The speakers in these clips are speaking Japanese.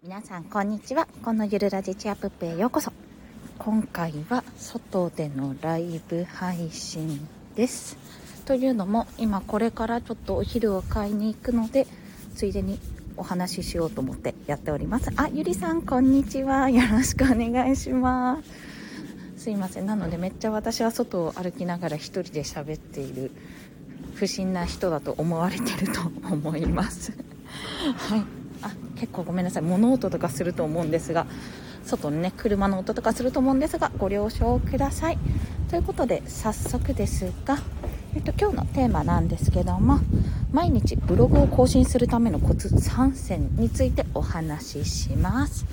皆さんこんにちは。このゆるラジチアプップへようこそ。今回は外でのライブ配信です。というのも今これからちょっとお昼を買いに行くので、ついでにお話ししようと思ってやっております。ゆりさんこんにちは、よろしくお願いします。すいません。なのでめっちゃ私は外を歩きながら一人で喋っている不審な人だと思われてると思いますはい。結構ごめんなさい、物音とかすると思うんですが、外のね車の音とかすると思うんですが、ご了承ください。ということで早速ですが、今日のテーマなんですけども、毎日ブログを更新するためのコツ3選についてお話しします。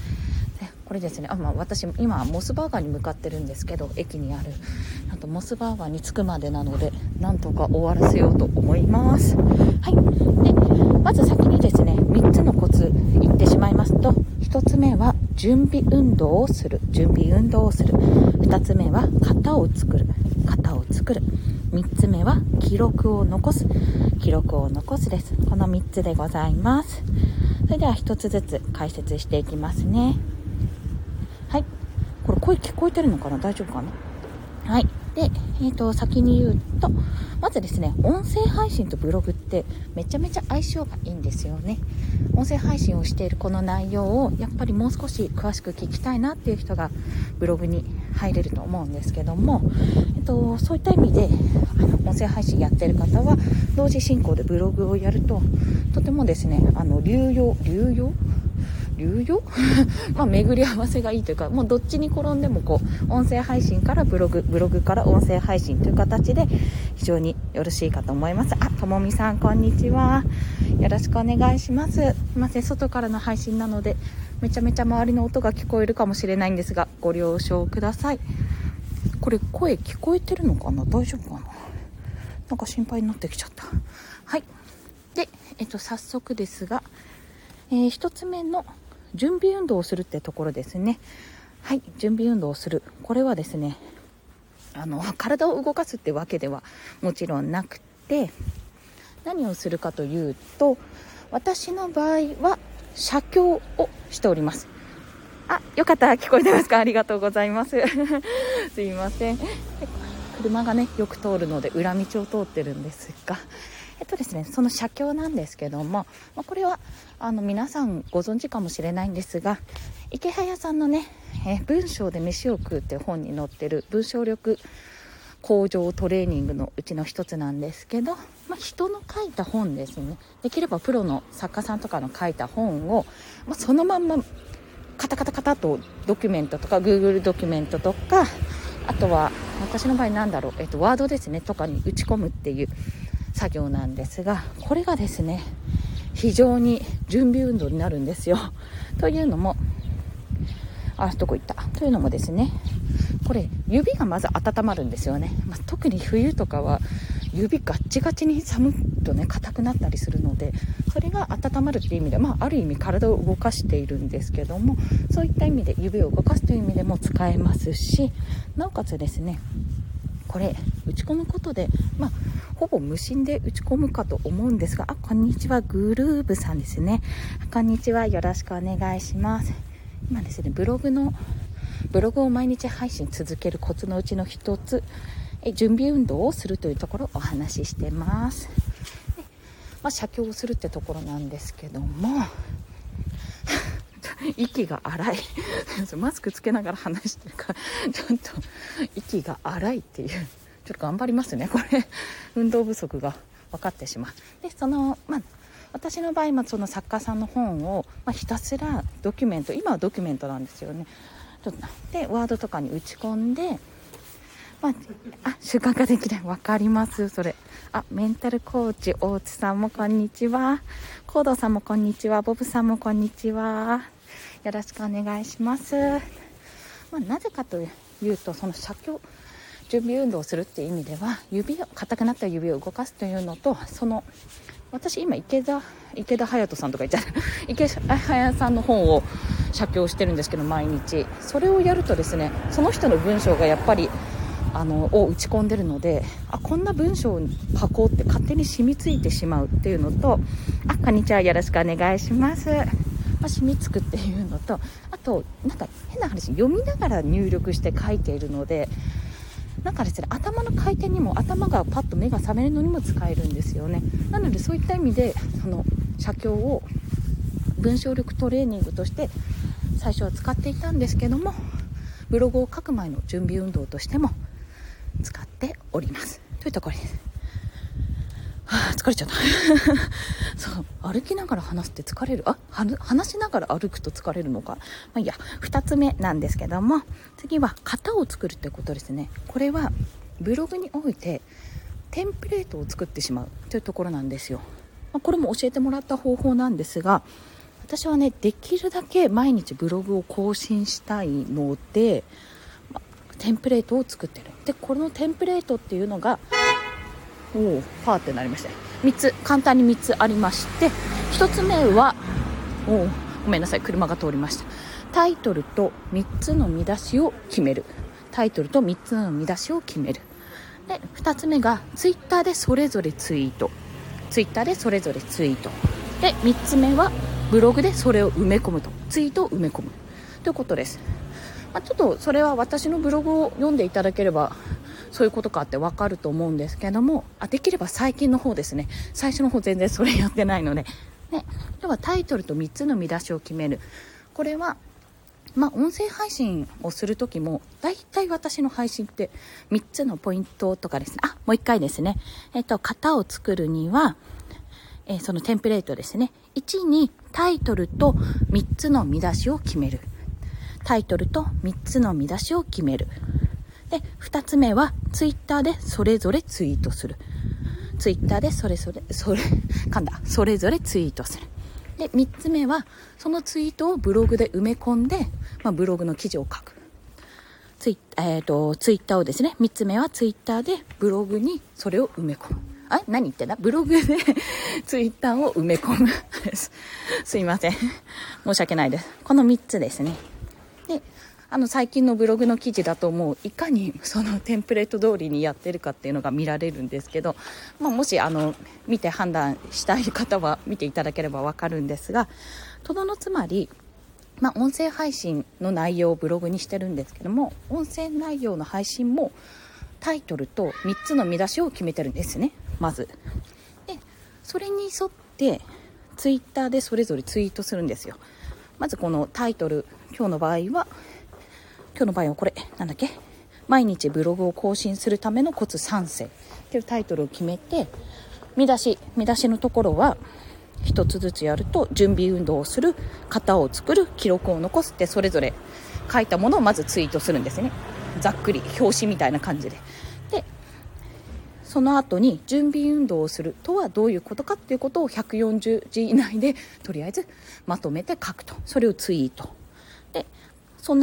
これですね、私今モスバーガーに向かってるんですけど、駅にあるあとモスバーガーに着くまでなので、なんとか終わらせようと思います。はい。でまず先にですね、3つのコツ言ってしまいますと、1つ目は準備運動をする。2つ目は型を作る。3つ目は記録を残すです。この3つでございます。それでは1つずつ解説していきますね。はい、これ声聞こえてるのかな、大丈夫かな。はい。で、先に言うと、まずですね、音声配信とブログってめちゃめちゃ相性がいいんですよね。音声配信をしているこの内容をやっぱりもう少し詳しく聞きたいなっていう人がブログに入れると思うんですけども、そういった意味で音声配信やってる方は同時進行でブログをやると、とてもですね、流用巡り合わせがいいというか、もうどっちに転んでもこう音声配信からブログから音声配信という形で非常によろしいかと思います。ともみさんこんにちは、よろしくお願いします。すいません、外からの配信なのでめちゃめちゃ周りの音が聞こえるかもしれないんですが、ご了承ください。これ声聞こえてるのかな、大丈夫かな、なんか心配になってきちゃった。はい。で、早速ですが、1つ目の準備運動をするってところですね。はい、準備運動をする。これはですね、体を動かすってわけではもちろんなくて、何をするかというと、私の場合は写経をしております。よかった、聞こえてますか？ありがとうございます。すいません。車がね、よく通るので裏道を通ってるんですが、ですね、その写経なんですけども、これは皆さんご存知かもしれないんですが、池早さんのね、文章で飯を食うって本に載ってる文章力向上トレーニングのうちの一つなんですけど、人の書いた本ですね。できればプロの作家さんとかの書いた本を、そのまんまカタとドキュメントとか Google ドキュメントとか、あとは私の場合ワードですねとかに打ち込むっていう作業なんですが、これがですね非常に準備運動になるんですよ。というのもですね、これ指がまず温まるんですよね。特に冬とかは指ガッチガチに寒いとね硬くなったりするので、それが温まるっていう意味で、ある意味体を動かしているんですけども、そういった意味で指を動かすという意味でも使えますし、なおかつですね、これ打ち込むことで、ほぼ無心で打ち込むかと思うんですが、こんにちは、グルーブさんですね。こんにちは、よろしくお願いします。今ですね、ブログを毎日配信続けるコツのうちの一つ、準備運動をするというところをお話ししてます。で、写経をするってところなんですけども息が荒いマスクつけながら話してるからちょっと息が荒いっていう、ちょっと頑張りますねこれ運動不足が分かってしまう。で、私の場合その作家さんの本を、ひたすらドキュメント、今はドキュメントなんですよね。でワードとかに打ち込んで、習慣化できない、分かりますそれ。メンタルコーチ大津さんもこんにちは、コードさんもこんにちは、ボブさんもこんにちは、よろしくお願いします。なぜかというと、その写経準備運動をするっていう意味では、硬くなった指を動かすというのと、その私今池田隼人さんとか言っちゃった池田隼さんの本を写経してるんですけど、毎日それをやるとですね、その人の文章がやっぱりを打ち込んでるので、こんな文章を書こうって勝手に染みついてしまうっていうのと、こんにちは、よろしくお願いします。しみつくっていうのと、あとなんか変な話、読みながら入力して書いているので、なんかですね、頭の回転にも、頭がパッと目が覚めるのにも使えるんですよね。なのでそういった意味でその写経を文章力トレーニングとして最初は使っていたんですけども、ブログを書く前の準備運動としても使っておりますというところです。疲れちゃったそう歩きながら話すって疲れる、話しながら歩くと疲れるのか、まあ、いや、2つ目なんですけども、次は型を作るということですね。これはブログにおいてテンプレートを作ってしまうというところなんですよ。まあ、これも教えてもらった方法なんですが、私はね、できるだけ毎日ブログを更新したいので、まあ、テンプレートを作ってる。で、このテンプレートっていうのがパーってなりました。簡単に3つありまして、1つ目はごめんなさい、車が通りました。タイトルと3つの見出しを決める。で、2つ目がツイッターでそれぞれツイートで、3つ目はブログでそれを埋め込むと、ツイートを埋め込むということです。まあ、ちょっとそれは私のブログを読んでいただければそういうことかってわかると思うんですけども、できれば最近の方ですね。最初の方全然それやってないので、ね、ではタイトルと3つの見出しを決める。これは、まあ、音声配信をするときもだいたい私の配信って3つのポイントとかですね。もう一回ですね。型を作るには、そのテンプレートですね。1にタイトルと3つの見出しを決める。で、2つ目はツイッターでそれぞれツイートする。それぞれツイートする。で、3つ目はそのツイートをブログで埋め込んで、まあ、ブログの記事を書く。ツイッターをですね、3つ目はツイッターでブログにそれを埋め込む。何言ってんだ、ブログでツイッターを埋め込むすいません、申し訳ないです。この3つですね。で、最近のブログの記事だと、もういかにそのテンプレート通りにやってるかっていうのが見られるんですけど、まあ、もし見て判断したい方は見ていただければわかるんですが、とどのつまり、まあ、音声配信の内容をブログにしてるんですけども、音声内容の配信もタイトルと3つの見出しを決めてるんですね、まず。で、それに沿ってツイッターでそれぞれツイートするんですよ。まずこのタイトル、今日の場合はこれなんだっけ、毎日ブログを更新するためのコツ3選っていうタイトルを決めて、見出しのところは一つずつやると、準備運動をする、型を作る、記録を残すって、それぞれ書いたものをまずツイートするんですね。ざっくり表紙みたいな感じで。で、その後に準備運動をするとはどういうことかっていうことを140字以内でとりあえずまとめて書くと、それをツイートで、それ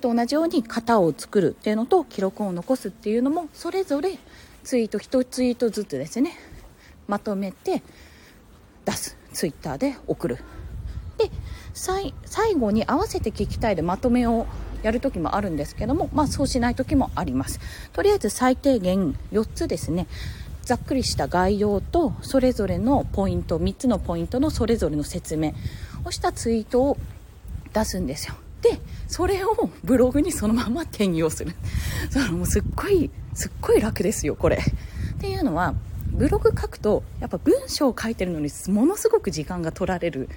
と同じように型を作るっていうのと記録を残すっていうのも、それぞれツイート、一ツイートずつですね、まとめて出す、ツイッターで送る。で、最後に合わせて聞きたいでまとめをやるときもあるんですけども、まあ、そうしないときもあります。とりあえず最低限4つですね、ざっくりした概要とそれぞれのポイント、3つのポイントのそれぞれの説明をしたツイートを出すんですよ。で、それをブログにそのまま転用する。もうすっごい楽ですよ、これ。っていうのは、ブログ書くとやっぱ文章を書いてるのにものすごく時間が取られる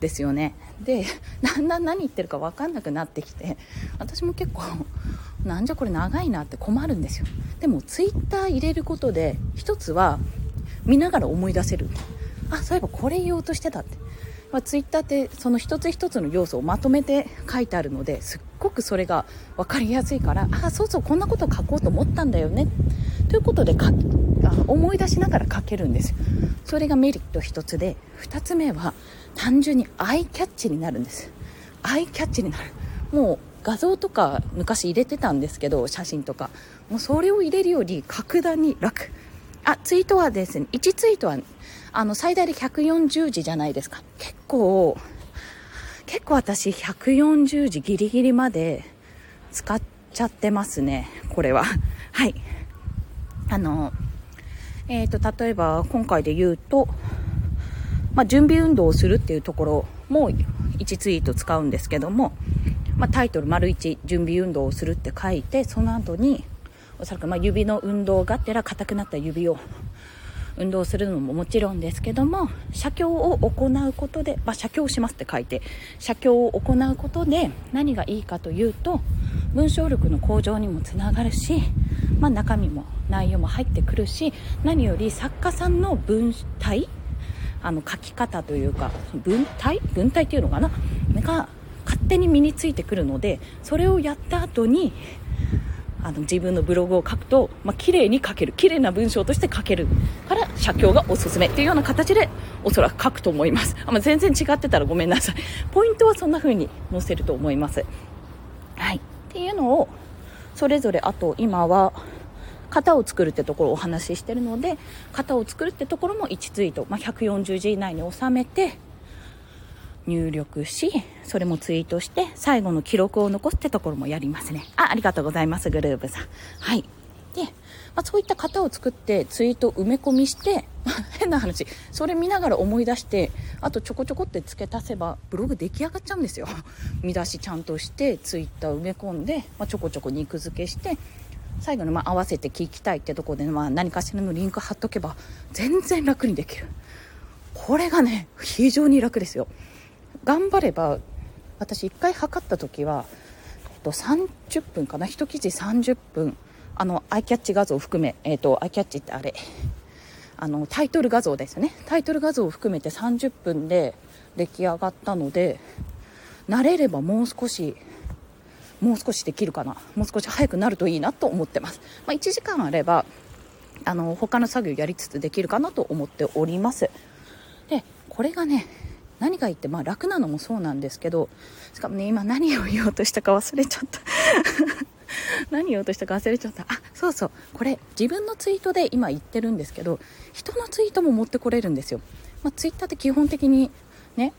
ですよね。で、だんだん何言ってるか分かんなくなってきて、私も結構なんじゃこれ長いなって困るんですよ。でもツイッター入れることで、一つは見ながら思い出せる。そういえばこれ言おうとしてたって。ツイッターってその一つ一つの要素をまとめて書いてあるので、すっごくそれが分かりやすいから、そうそう、こんなこと書こうと思ったんだよねということで思い出しながら書けるんですよ。それがメリット一つで、二つ目は単純にアイキャッチになるんです。もう画像とか昔入れてたんですけど、写真とかもうそれを入れるより格段に楽。ツイートはですね、1ツイートは最大で140字じゃないですか。結構私140字ギリギリまで使っちゃってますね、これは。はい。例えば今回で言うと、まあ、準備運動をするっていうところも1ツイート使うんですけども、タイトル丸1準備運動をするって書いて、その後におそらく指の運動がてら硬くなった指を運動するのももちろんですけども、写経を行うことで、写経をしますって書いて、写経を行うことで何がいいかというと、文章力の向上にもつながるし、中身も内容も入ってくるし、何より作家さんの文体、書き方というか文体っていうのかなが勝手に身についてくるので、それをやった後に自分のブログを書くと、綺麗に書ける、綺麗な文章として書けるから写経がおすすめっていうような形でおそらく書くと思います。全然違ってたらごめんなさい。ポイントはそんな風に載せると思います。はい、っていうのをそれぞれ、あと今は型を作るってところをお話ししてるので、型を作るってところも1ツイート、140字以内に収めて入力し、それもツイートして最後の記録を残すってところもやりますね。ありがとうございます、グルーブさん。はい。で、そういった型を作ってツイート埋め込みして変な話、それ見ながら思い出して、あとちょこちょこって付け足せばブログ出来上がっちゃうんですよ。見出しちゃんとしてツイッター埋め込んで、ちょこちょこ肉付けして、最後の合わせて聞きたいってところで、何かしらのリンク貼っとけば全然楽にできる。これがね、非常に楽ですよ。頑張れば、私1回測った時は、30分かな、1記事30分、アイキャッチ画像を含め、アイキャッチってタイトル画像ですね。タイトル画像を含めて30分で出来上がったので、慣れればもう少しできるかな、もう少し早くなるといいなと思ってます。1時間あれば他の作業やりつつできるかなと思っております。で、これがね、何がいいって、楽なのもそうなんですけど、しかもね、今何を言おうとしたか忘れちゃったそうそう、これ自分のツイートで今言ってるんですけど、人のツイートも持ってこれるんですよ。ツイッターって基本的にね、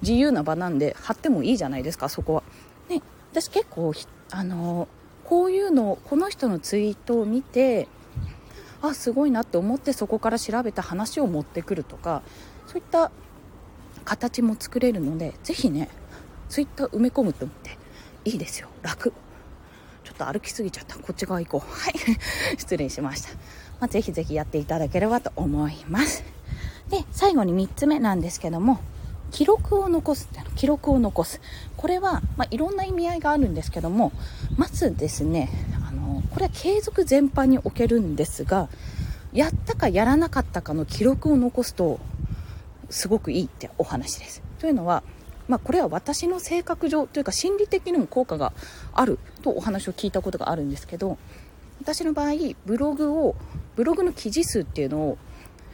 自由な場なんで貼ってもいいじゃないですか、そこはね。私結構こういうの、この人のツイートを見て、すごいなって思って、そこから調べた話を持ってくるとか、そういった形も作れるので、ぜひね、ツイッター埋め込むと思っていいですよ、楽。ちょっと歩きすぎちゃった、こっち側行こう。はい失礼しました、ぜひぜひやっていただければと思います。で、最後に3つ目なんですけども、記録を残すって、これは、いろんな意味合いがあるんですけども、まずですね、これは継続全般におけるんですが、やったかやらなかったかの記録を残すとすごくいいってお話です。というのは、これは私の性格上というか心理的にも効果があるとお話を聞いたことがあるんですけど、私の場合ブログの記事数っていうのを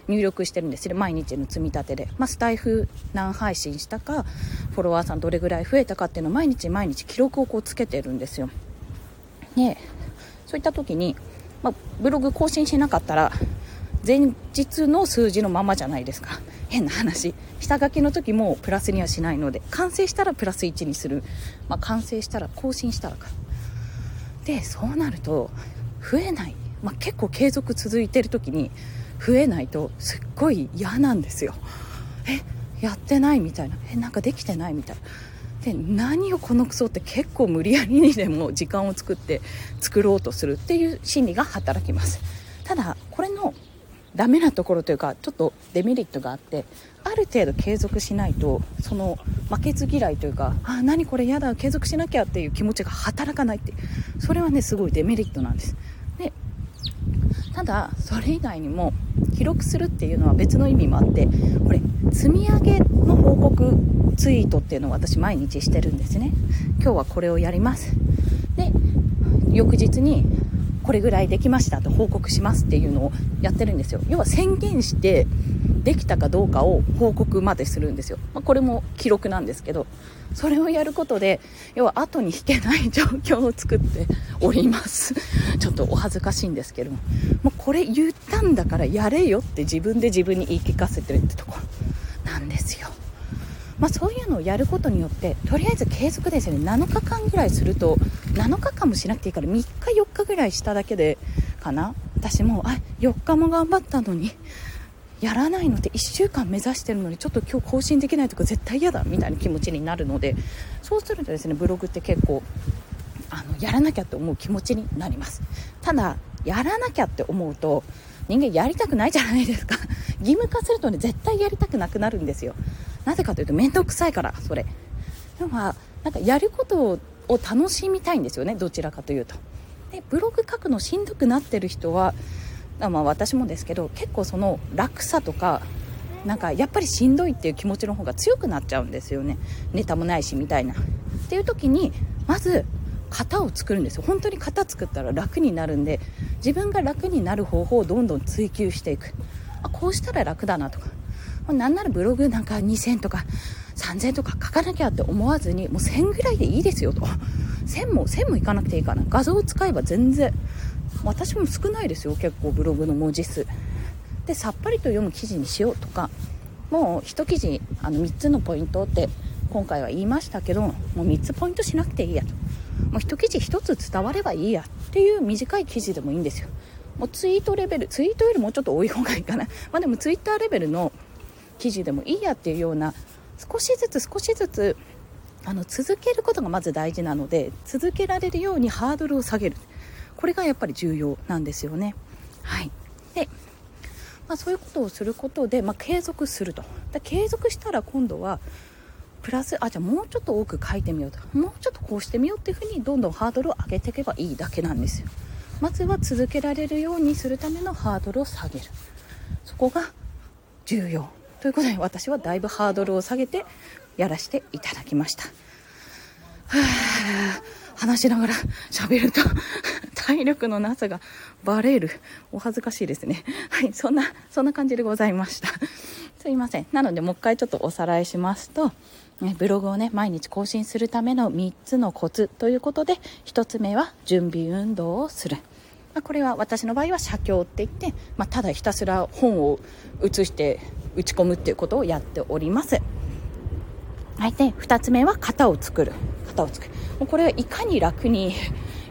入力してるんですよ、毎日の積み立てで。スタイフ何配信したか、フォロワーさんどれぐらい増えたかっていうのを毎日記録をつけてるんですよ。で、そういった時に、ブログ更新しなかったら前日の数字のままじゃないですか。変な話、下書きの時もプラスにはしないので、完成したらプラス1にする、完成したら、更新したらか。で、そうなると増えない、結構継続続いてる時に増えないとすっごい嫌なんですよ。やってないみたいな、なんかできてないみたいな。で、何をこのクソって、結構無理やりにでも時間を作ろうとするっていう心理が働きます。ただ、これのダメなところというか、ちょっとデメリットがあって、ある程度継続しないと、その負けず嫌いというか、何これやだ、継続しなきゃっていう気持ちが働かないって、それはね、すごいデメリットなんです。で、ただそれ以外にも記録するっていうのは別の意味もあって、これ積み上げの報告ツイートっていうのを私毎日してるんですね。今日はこれをやります、で、翌日にこれぐらいできましたと報告しますっていうのをやってるんですよ。要は宣言してできたかどうかを報告までするんですよ。これも記録なんですけど、それをやることで、要は後に引けない状況を作っておりますちょっとお恥ずかしいんですけども、これ言ったんだからやれよって自分で自分に言い聞かせてるってところなんですよ。そういうのをやることによって、とりあえず継続ですよね。7日間ぐらいすると、7日間もしなくていいから、3日4日ぐらいしただけでかな、私も4日も頑張ったのにやらないのって1週間目指してるのにちょっと今日更新できないとか絶対嫌だみたいな気持ちになるので、そうするとですね、ブログって結構やらなきゃって思う気持ちになります。ただやらなきゃって思うと人間やりたくないじゃないですか。義務化するとね、絶対やりたくなくなるんですよ。なぜかというと面倒くさいから。それでもなんかやることを楽しみたいんですよね、どちらかというと。でブログ書くのしんどくなってる人は、まあ私もですけど、結構その楽さとかなんかやっぱりしんどいっていう気持ちの方が強くなっちゃうんですよね。ネタもないしみたいなっていう時に、まず型を作るんですよ。本当に型作ったら楽になるんで、自分が楽になる方法をどんどん追求していく。こうしたら楽だなとか、なんならブログなんか2000とか3000とか書かなきゃって思わずに、もう1000ぐらいでいいですよと。1000もいかなくていいかな。画像を使えば全然。私も少ないですよ、結構ブログの文字数で。さっぱりと読む記事にしようとか、もう一記事3つのポイントって今回は言いましたけど、もう3つポイントしなくていいやと。もう一記事一つ伝わればいいやっていう短い記事でもいいんですよ。もうツイートレベル、ツイートよりもうちょっと多い方がいいかな。でもツイッターレベルの記事でもいいやっていうような、少しずつ続けることがまず大事なので、続けられるようにハードルを下げる。これがやっぱり重要なんですよね。はい。で、そういうことをすることで、継続すると。継続したら今度はプラス、じゃあもうちょっと多く書いてみようと、もうちょっとこうしてみようっていうふうにどんどんハードルを上げていけばいいだけなんですよ。まずは続けられるようにするためのハードルを下げる。そこが重要ということで、私はだいぶハードルを下げてやらせていただきました。話しながら喋ると体力のなさがバレる。お恥ずかしいですね。はい、そんな感じでございました。すいません。なのでもう一回ちょっとおさらいしますと、ブログをね、毎日更新するための3つのコツということで、1つ目は準備運動をする。これは私の場合は写経って言って、ただひたすら本を写して打ち込むっていうことをやっております。はい、で2つ目は型を作る。もうこれはいかに楽に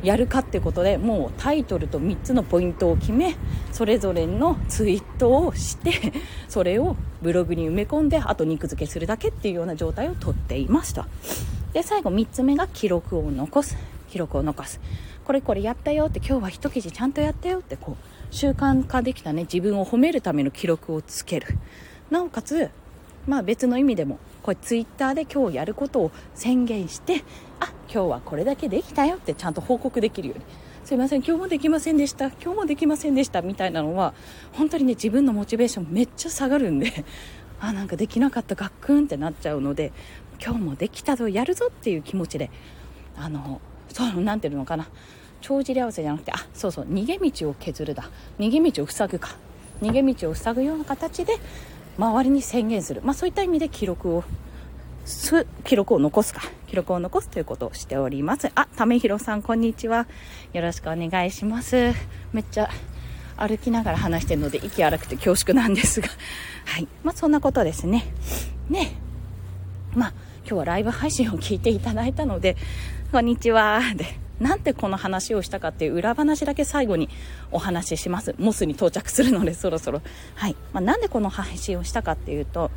やるかってことで、もうタイトルと3つのポイントを決め、それぞれのツイートをして、それをブログに埋め込んで、あと肉付けするだけっていうような状態をとっていました。で最後3つ目が記録を残す。これやったよって、今日は一記事ちゃんとやったよって、こう習慣化できたね、自分を褒めるための記録をつける。なおかつ別の意味でも、これツイッターで今日やることを宣言して、今日はこれだけできたよってちゃんと報告できるように。すいません、今日もできませんでしたみたいなのは、本当にね、自分のモチベーションめっちゃ下がるんで、なんかできなかったガックンってなっちゃうので、今日もできたぞ、やるぞっていう気持ちで、なんていうのかな、帳尻合わせじゃなくて、逃げ道を削るだ、逃げ道を塞ぐような形で周りに宣言する。そういった意味で記録を残すということをしております。ためひろさん、こんにちは、よろしくお願いします。めっちゃ歩きながら話してるので息荒くて恐縮なんですが、はい、そんなことですね。今日はライブ配信を聞いていただいたので、こんにちはで、なんでこの話をしたかっていう裏話だけ最後にお話しします。モスに到着するのでそろそろ、はい、なんでこの配信をしたかっていうと、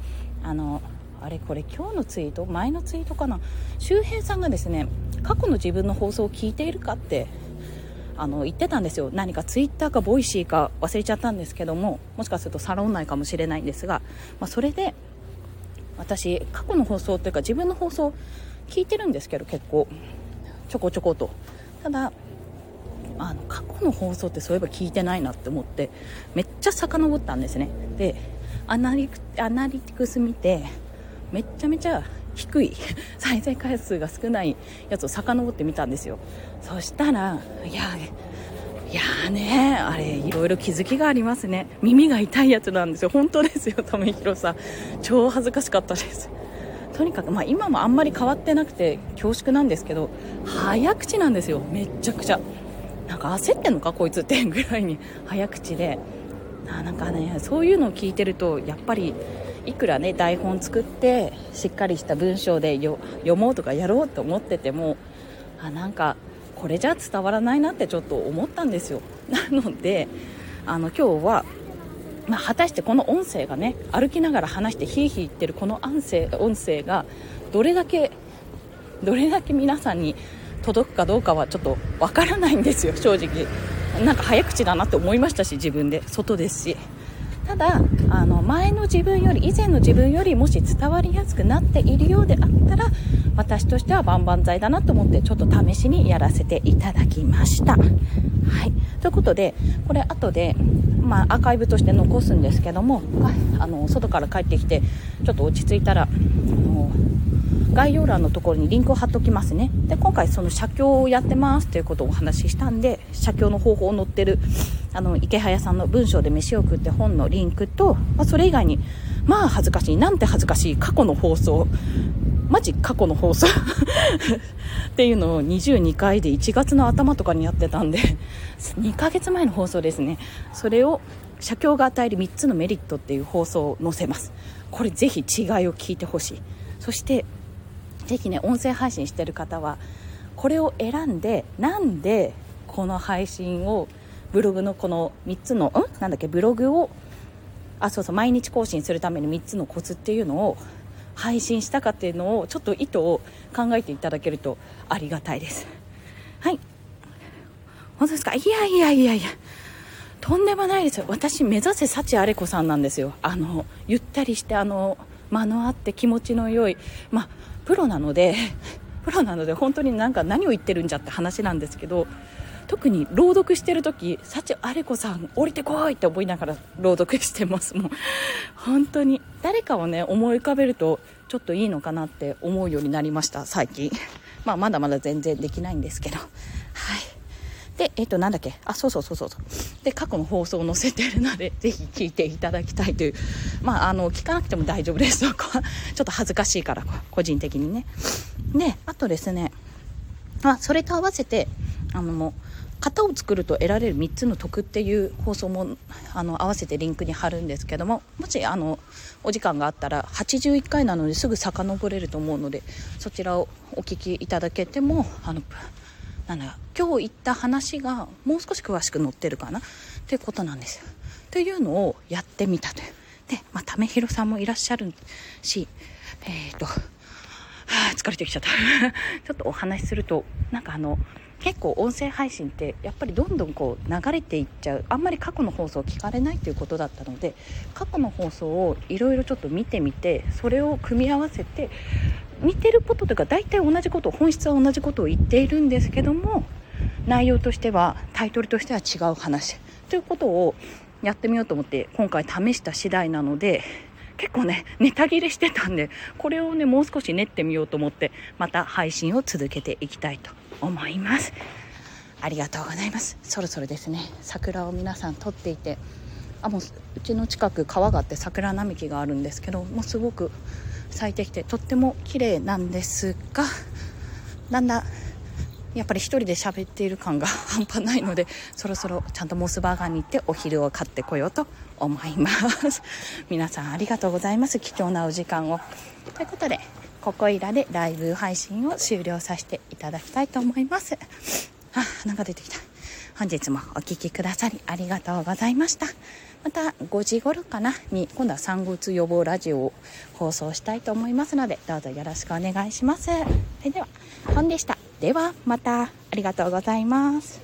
これ今日のツイート、前のツイートかな、周平さんがですね、過去の自分の放送を聞いているかって言ってたんですよ。何かツイッターかボイシーか忘れちゃったんですけども、もしかするとサロン内かもしれないんですが、それで私過去の放送というか自分の放送聞いてるんですけど、結構ちょこちょこと。ただ過去の放送ってそういえば聞いてないなって思って、めっちゃ遡ったんですね。でアナリティクス見て、めちゃめちゃ低い再生回数が少ないやつを遡ってみたんですよ。そしたらいやね、あれいろいろ気づきがありますね。耳が痛いやつなんですよ。本当ですよ、ためひろさん、超恥ずかしかったです。とにかく今もあんまり変わってなくて恐縮なんですけど、早口なんですよ、めちゃくちゃ。なんか焦ってんのかこいつってぐらいに早口で、なんかね、そういうのを聞いてると、やっぱりいくらね、台本作ってしっかりした文章で読もうとかやろうと思ってても、なんかこれじゃ伝わらないなってちょっと思ったんですよ。なので今日は果たしてこの音声がね、歩きながら話してヒーヒー言ってるこの音声がどれだけ皆さんに届くかどうかはちょっとわからないんですよ。正直なんか早口だなって思いましたし、自分で外ですし、ただ前の自分より以前の自分よりもし伝わりやすくなっているようであったら、私としては万々歳だなと思ってちょっと試しにやらせていただきました。はい、ということでこれ後でアーカイブとして残すんですけども、外から帰ってきてちょっと落ち着いたら概要欄のところにリンクを貼っときますね。で、今回その写経をやってますということをお話ししたんで、写経の方法を載ってる池早さんの文章で飯を食って本のリンクと、それ以外に恥ずかしい、なんて恥ずかしい過去の放送、マジ過去の放送っていうのを22回で1月の頭とかにやってたんで2ヶ月前の放送ですね。それを写経が与える3つのメリットっていう放送を載せます。これぜひ違いを聞いてほしい。そしてぜひね、音声配信してる方はこれを選んで、なんでこの配信をブログのこの3つのブログを毎日更新するための3つのコツっていうのを配信したかっていうのを、ちょっと意図を考えていただけるとありがたいです。はい、本当ですか？いやとんでもないですよ。私目指せ幸あれ子さんなんですよ。ゆったりして間のあって気持ちの良い、プロなので本当に何を言ってるんじゃって話なんですけど、特に朗読してる時、幸あれ子さん降りてこいって思いながら朗読してます。もう本当に誰かをね、思い浮かべるとちょっといいのかなって思うようになりました最近。まだまだ全然できないんですけど、はい。で、そうで過去の放送を載せてるので、ぜひ聞いていただきたいという、聞かなくても大丈夫です。そこはちょっと恥ずかしいから、個人的にね。で、あとですね、それと合わせて型を作ると得られる3つの得っていう放送も合わせてリンクに貼るんですけども、もしお時間があったら81回なのですぐ遡れると思うので、そちらをお聞きいただけても、今日言った話がもう少し詳しく載ってるかなっていうことなんですよ。というのをやってみたという。で、ためひろさんもいらっしゃるし、疲れてきちゃったちょっとお話しすると、結構音声配信ってやっぱりどんどん流れていっちゃう、あんまり過去の放送聞かれないということだったので、過去の放送をいろいろちょっと見てみて、それを組み合わせて、見てることというか大体同じこと、本質は同じことを言っているんですけども、内容としては、タイトルとしては違う話ということをやってみようと思って今回試した次第なので、結構ねネタ切れしてたんで、これをねもう少し練ってみようと思って、また配信を続けていきたいと思います。ありがとうございます。そろそろですね、桜を皆さん撮っていて、もううちの近く川があって桜並木があるんですけど、もうすごく咲いてきてとっても綺麗なんですが、だんだんやっぱり一人で喋っている感が半端ないので、そろそろちゃんとモスバーガーに行ってお昼を買ってこようと思います皆さんありがとうございます、貴重なお時間を。ということでここいらでライブ配信を終了させていただきたいと思います。鼻が出てきた。本日もお聞きくださりありがとうございました。また5時頃かなに、今度は産後うつ予防ラジオを放送したいと思いますので、どうぞよろしくお願いします。それでは、本でした。ではまた、ありがとうございます。